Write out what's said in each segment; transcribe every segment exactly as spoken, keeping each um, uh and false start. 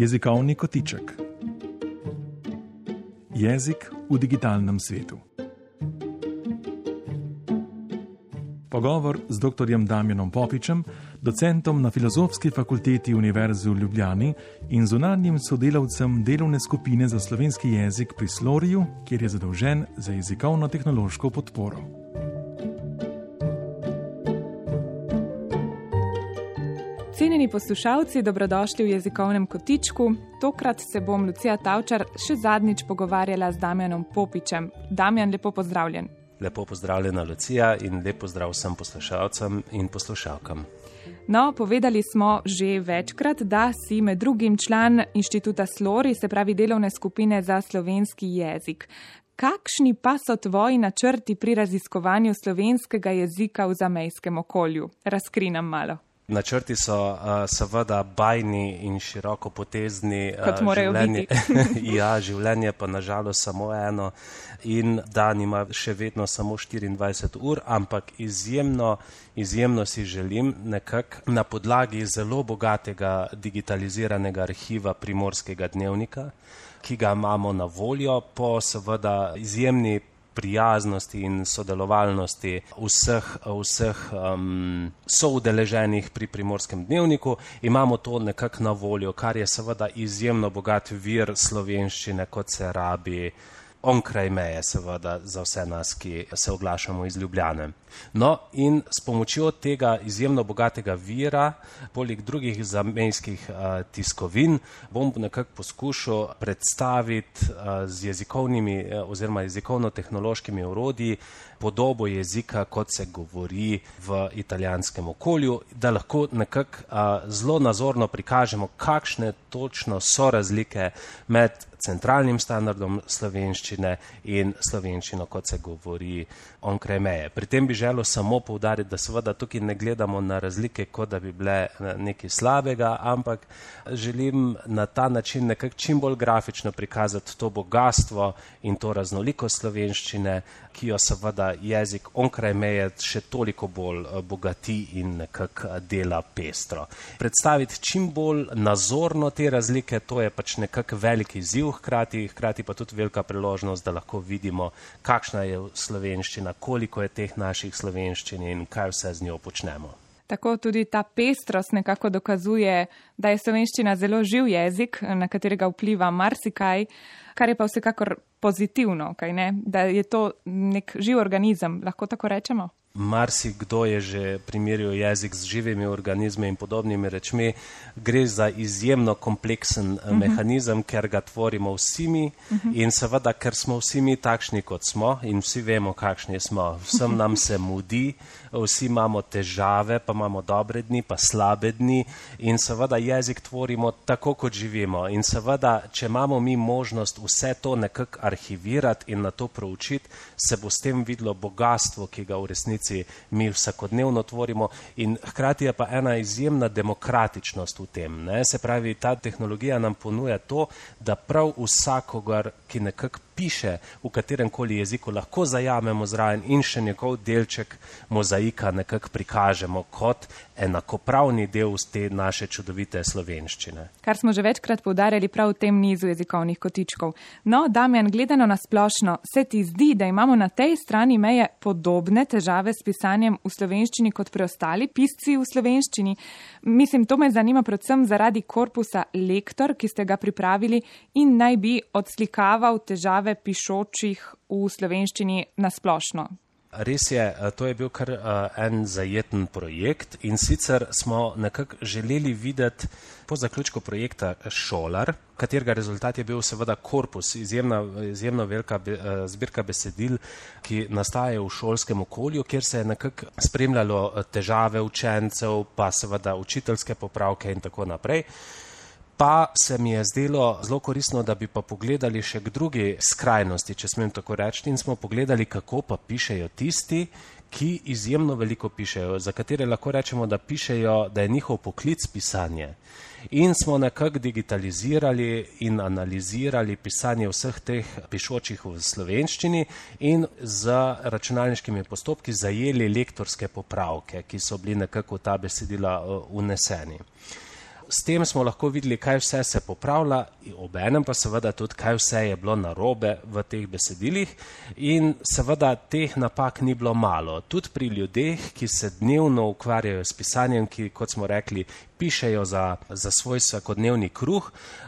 Jezikovni kotiček. Jezik v digitalnem svetu. Pogovor z doktorjem Damjanom Popičem, docentom na Filozofski fakulteti Univerze v Ljubljani in zunanjim sodelavcem delovne skupine za slovenski jezik pri Sloriju, kjer je zadolžen za jezikovno-tehnološko podporo. Cenjeni poslušalci, dobrodošli v Jezikovnem kotičku. Tokrat se bom, Lucija Tavčar, še zadnjič pogovarjala z Damjanom Popičem. Damjan, lepo pozdravljen. Lepo pozdravljena, Lucija, in lep pozdrav vsem poslušalcem in poslušalkam. No, povedali smo že večkrat, da si med drugim član inštituta Slori, se pravi delovne skupine za slovenski jezik. Kakšni pa so tvoji načrti pri raziskovanju slovenskega jezika v zamejskem okolju? Razkri nam malo. Načrti so uh, seveda bajni in široko potezni. Kot morajo življenje, biti. Ja, življenje pa nažalost samo eno in dan ima še vedno samo štiriindvajset ur, ampak izjemno, izjemno si želim nekako na podlagi zelo bogatega digitaliziranega arhiva Primorskega dnevnika, ki ga imamo na voljo po seveda izjemni prijaznosti in sodelovalnosti vseh, vseh um, soudeleženih pri Primorskem dnevniku, imamo to nekako na voljo, kar je seveda izjemno bogat vir slovenščine, kot se rabi onkraj meje, seveda za vse nas, ki se oglašamo iz Ljubljane. No in s pomočjo tega izjemno bogatega vira, poleg drugih zamejskih uh, tiskovin, bom nekako poskušal predstaviti uh, z jezikovnimi uh, oziroma jezikovno-tehnološkimi orodji podobo jezika, kot se govori v italijanskem okolju, da lahko nekako uh, zelo nazorno prikažemo, kakšne točno so razlike med centralnim standardom slovenščine in slovenščino, kot se govori onkraj meje. Pri tem bi želel samo poudariti, da seveda tukaj ne gledamo na razlike, kot da bi bile nekaj slabega, ampak želim na ta način nekako čim bolj grafično prikazati to bogastvo in to raznolikost slovenščine, ki jo seveda jezik onkraj meje še toliko bolj bogati in nekako dela pestro. Predstaviti čim bolj nazorno te razlike, to je pač nekako velik izziv, hkrati, hkrati pa tudi velika priložnost, da lahko vidimo, kakšna je slovenščina, koliko je teh naših slovenščin in kaj vse z njo počnemo. Tako tudi ta pestrost nekako dokazuje, da je slovenščina zelo živ jezik, na katerega vpliva marsikaj, kar je pa vsekakor pozitivno, kaj ne? Da je to nek živ organizem, lahko tako rečemo? Marsikdo je že primeril jezik z živimi organizmi in podobnimi rečmi. Gre za izjemno kompleksen uh-huh. mehanizem, ker ga tvorimo vsi mi uh-huh. in seveda, ker smo vsi mi takšni, kot smo in vsi vemo, kakšni smo. Vsem nam se mudi, vsi imamo težave, pa imamo dobre dni, pa slabe dni in seveda jezik tvorimo tako, kot živimo. In seveda, če imamo mi možnost vse to nekako arhivirati in na to proučiti, se bo s tem videlo bogastvo, ki ga v resnici mi vsakodnevno tvorimo in hkrati je pa ena izjemna demokratičnost v tem, ne? Se pravi, ta tehnologija nam ponuja to, da prav vsakogar, ki nekako piše v kateremkoli jeziku, lahko zajamemo zraven in še njegov delček mozaika nekako prikažemo kot enakopravni del te naše čudovite slovenščine. Kar smo že večkrat poudarjali prav v tem nizu jezikovnih kotičkov. No, Damjan, gledano na splošno, se ti zdi, da imamo na tej strani meje podobne težave s pisanjem v slovenščini kot preostali pisci v slovenščini? Mislim, to me zanima predvsem zaradi korpusa Lektor, ki ste ga pripravili in naj bi odslikaval težave pišočih v slovenščini na splošno. Res je, to je bil kar en zajeten projekt in sicer smo nekako želeli videti po zaključku projekta Šolar, katerega rezultat je bil seveda korpus, izjemna, izjemno velika be, zbirka besedil, ki nastaje v šolskem okolju, kjer se je nekako spremljalo težave učencev, pa seveda učiteljske popravke in tako naprej. Pa se mi je zdelo zelo koristno, da bi pa pogledali še k drugi skrajnosti, če smem tako reči, in smo pogledali, kako pa pišejo tisti, ki izjemno veliko pišejo, za katere lahko rečemo, da pišejo, da je njihov poklic pisanje. In smo nekako digitalizirali in analizirali pisanje vseh teh pišočih v slovenščini in z računalniškimi postopki zajeli lektorske popravke, ki so bili nekako ta besedila uneseni. s tem smo lahko videli, kaj vse se popravlja, obenem pa seveda tudi, kaj vse je bilo narobe v teh besedilih in seveda teh napak ni bilo malo. Tudi pri ljudeh, ki se dnevno ukvarjajo s pisanjem, ki, kot smo rekli, pišejo za, za svoj vsakodnevni kruh,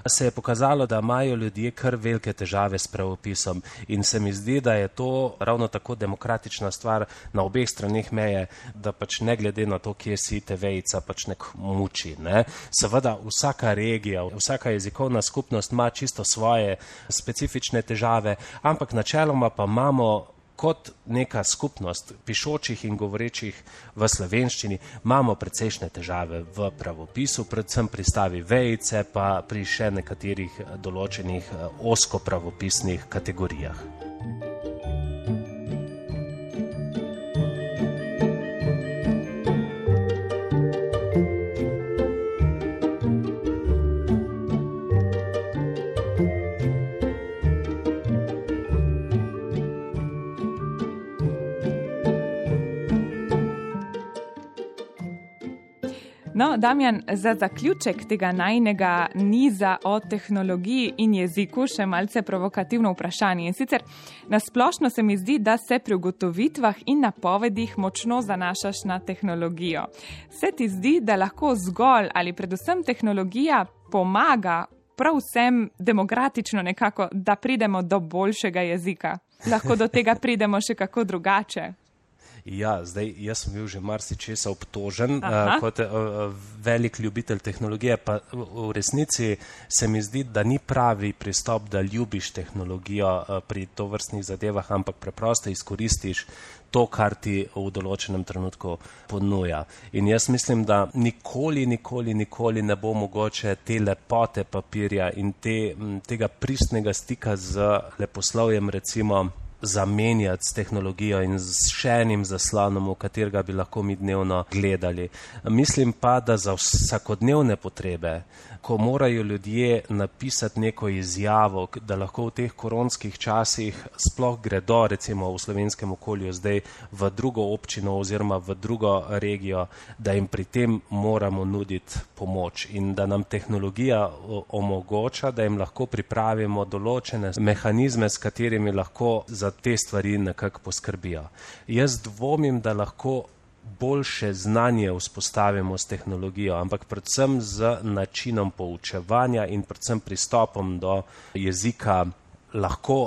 se je pokazalo, da imajo ljudje kar velike težave s pravopisom in se mi zdi, da je to ravno tako demokratična stvar na obeh straneh meje, da pač ne glede na to, kje si te vejica, pač nek muči. Ne? Seveda vsaka regija, vsaka jezikovna skupnost ima čisto svoje specifične težave, ampak načeloma pa imamo kot neka skupnost pišočih in govorečih v slovenščini imamo precejšnje težave v pravopisu, predvsem pri stavi vejice, pa pri še nekaterih določenih oskopravopisnih kategorijah. No, Damjan, za zaključek tega najinega niza o tehnologiji in jeziku še malce provokativno vprašanje. In sicer, nasplošno se mi zdi, da se pri ugotovitvah in napovedih močno zanašaš na tehnologijo. Se ti zdi, da lahko zgolj ali predvsem tehnologija pomaga prav vsem demokratično nekako, da pridemo do boljšega jezika? Lahko do tega pridemo še kako drugače? Ja, zdaj, jaz sem bil že marsičesa obtožen uh, kot uh, velik ljubitelj tehnologije, pa v resnici se mi zdi, da ni pravi pristop, da ljubiš tehnologijo uh, pri tovrstnih zadevah, ampak preprosto izkoristiš to, kar ti v določenem trenutku ponuja. In jaz mislim, da nikoli, nikoli, nikoli ne bo mogoče te lepote papirja in te, tega pristnega stika z leposlovjem, recimo, zamenjati s tehnologijo in s še enim zaslonom, v katerega bi lahko mi dnevno gledali. Mislim pa, da za vsakodnevne potrebe, ko morajo ljudje napisati neko izjavo, da lahko v teh koronskih časih sploh gredo, recimo v slovenskem okolju zdaj v drugo občino oziroma v drugo regijo, da jim pri tem moramo nuditi pomoč in da nam tehnologija omogoča, da jim lahko pripravimo določene mehanizme, s katerimi lahko za te stvari nekako poskrbijo. Jaz dvomim, da lahko boljše znanje vzpostavimo s tehnologijo, ampak predvsem z načinom poučevanja in predvsem pristopom do jezika lahko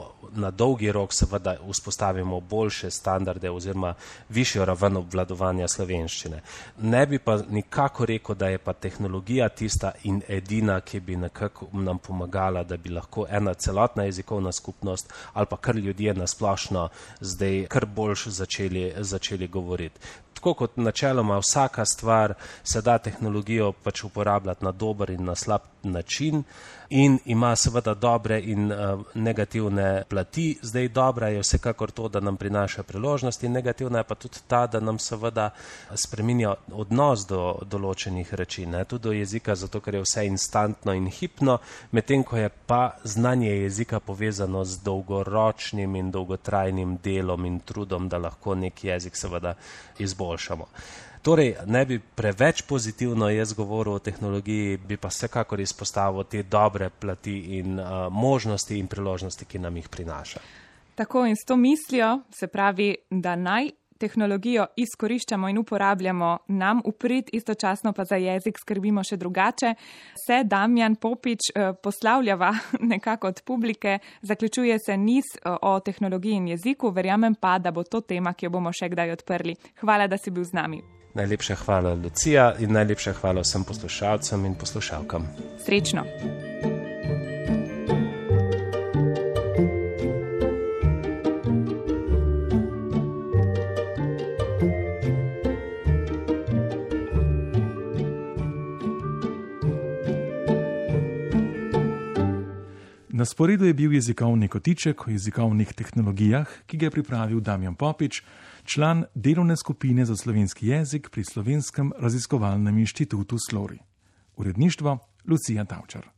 na dolgi rok seveda vzpostavimo boljše standarde oziroma višjo raven obvladovanja slovenščine. Ne bi pa nikako rekel, da je pa tehnologija tista in edina, ki bi nekako nam pomagala, da bi lahko ena celotna jezikovna skupnost ali pa kar ljudje nasplošno zdaj kar boljš začeli, začeli govoriti. Tako kot načeloma vsaka stvar se da tehnologijo pač uporabljati na dober in na slab način in ima seveda dobre in uh, negativne plati. Zdaj dobra je vsekakor to, da nam prinaša priložnosti, negativna je pa tudi ta, da nam seveda spreminja odnos do določenih reči, ne? Tudi do jezika, zato ker je vse instantno in hipno, medtem ko je pa znanje jezika povezano z dolgoročnim in dolgotrajnim delom in trudom, da lahko nek jezik seveda izboljšamo. Torej, ne bi preveč pozitivno jaz govoril o tehnologiji, bi pa vsekakor izpostavil te dobre plati in uh, možnosti in priložnosti, ki nam jih prinaša. Tako in s to mislijo, se pravi, da naj tehnologijo izkoriščamo in uporabljamo nam v prid, istočasno pa za jezik skrbimo še drugače, se Damjan Popič poslavljava nekako od publike, zaključuje se niz o tehnologiji in jeziku, verjamem pa, da bo to tema, ki jo bomo še kdaj odprli. Hvala, da si bil z nami. Najlepša hvala, Lucija, in najlepša hvala vsem poslušalcem in poslušalkam. Srečno! Na sporedu je bil jezikovni kotiček o jezikovnih tehnologijah, ki ga je pripravil Damjan Popič, član delovne skupine za slovenski jezik pri Slovenskem raziskovalnem inštitutu Slori. Uredništvo Lucija Tavčar.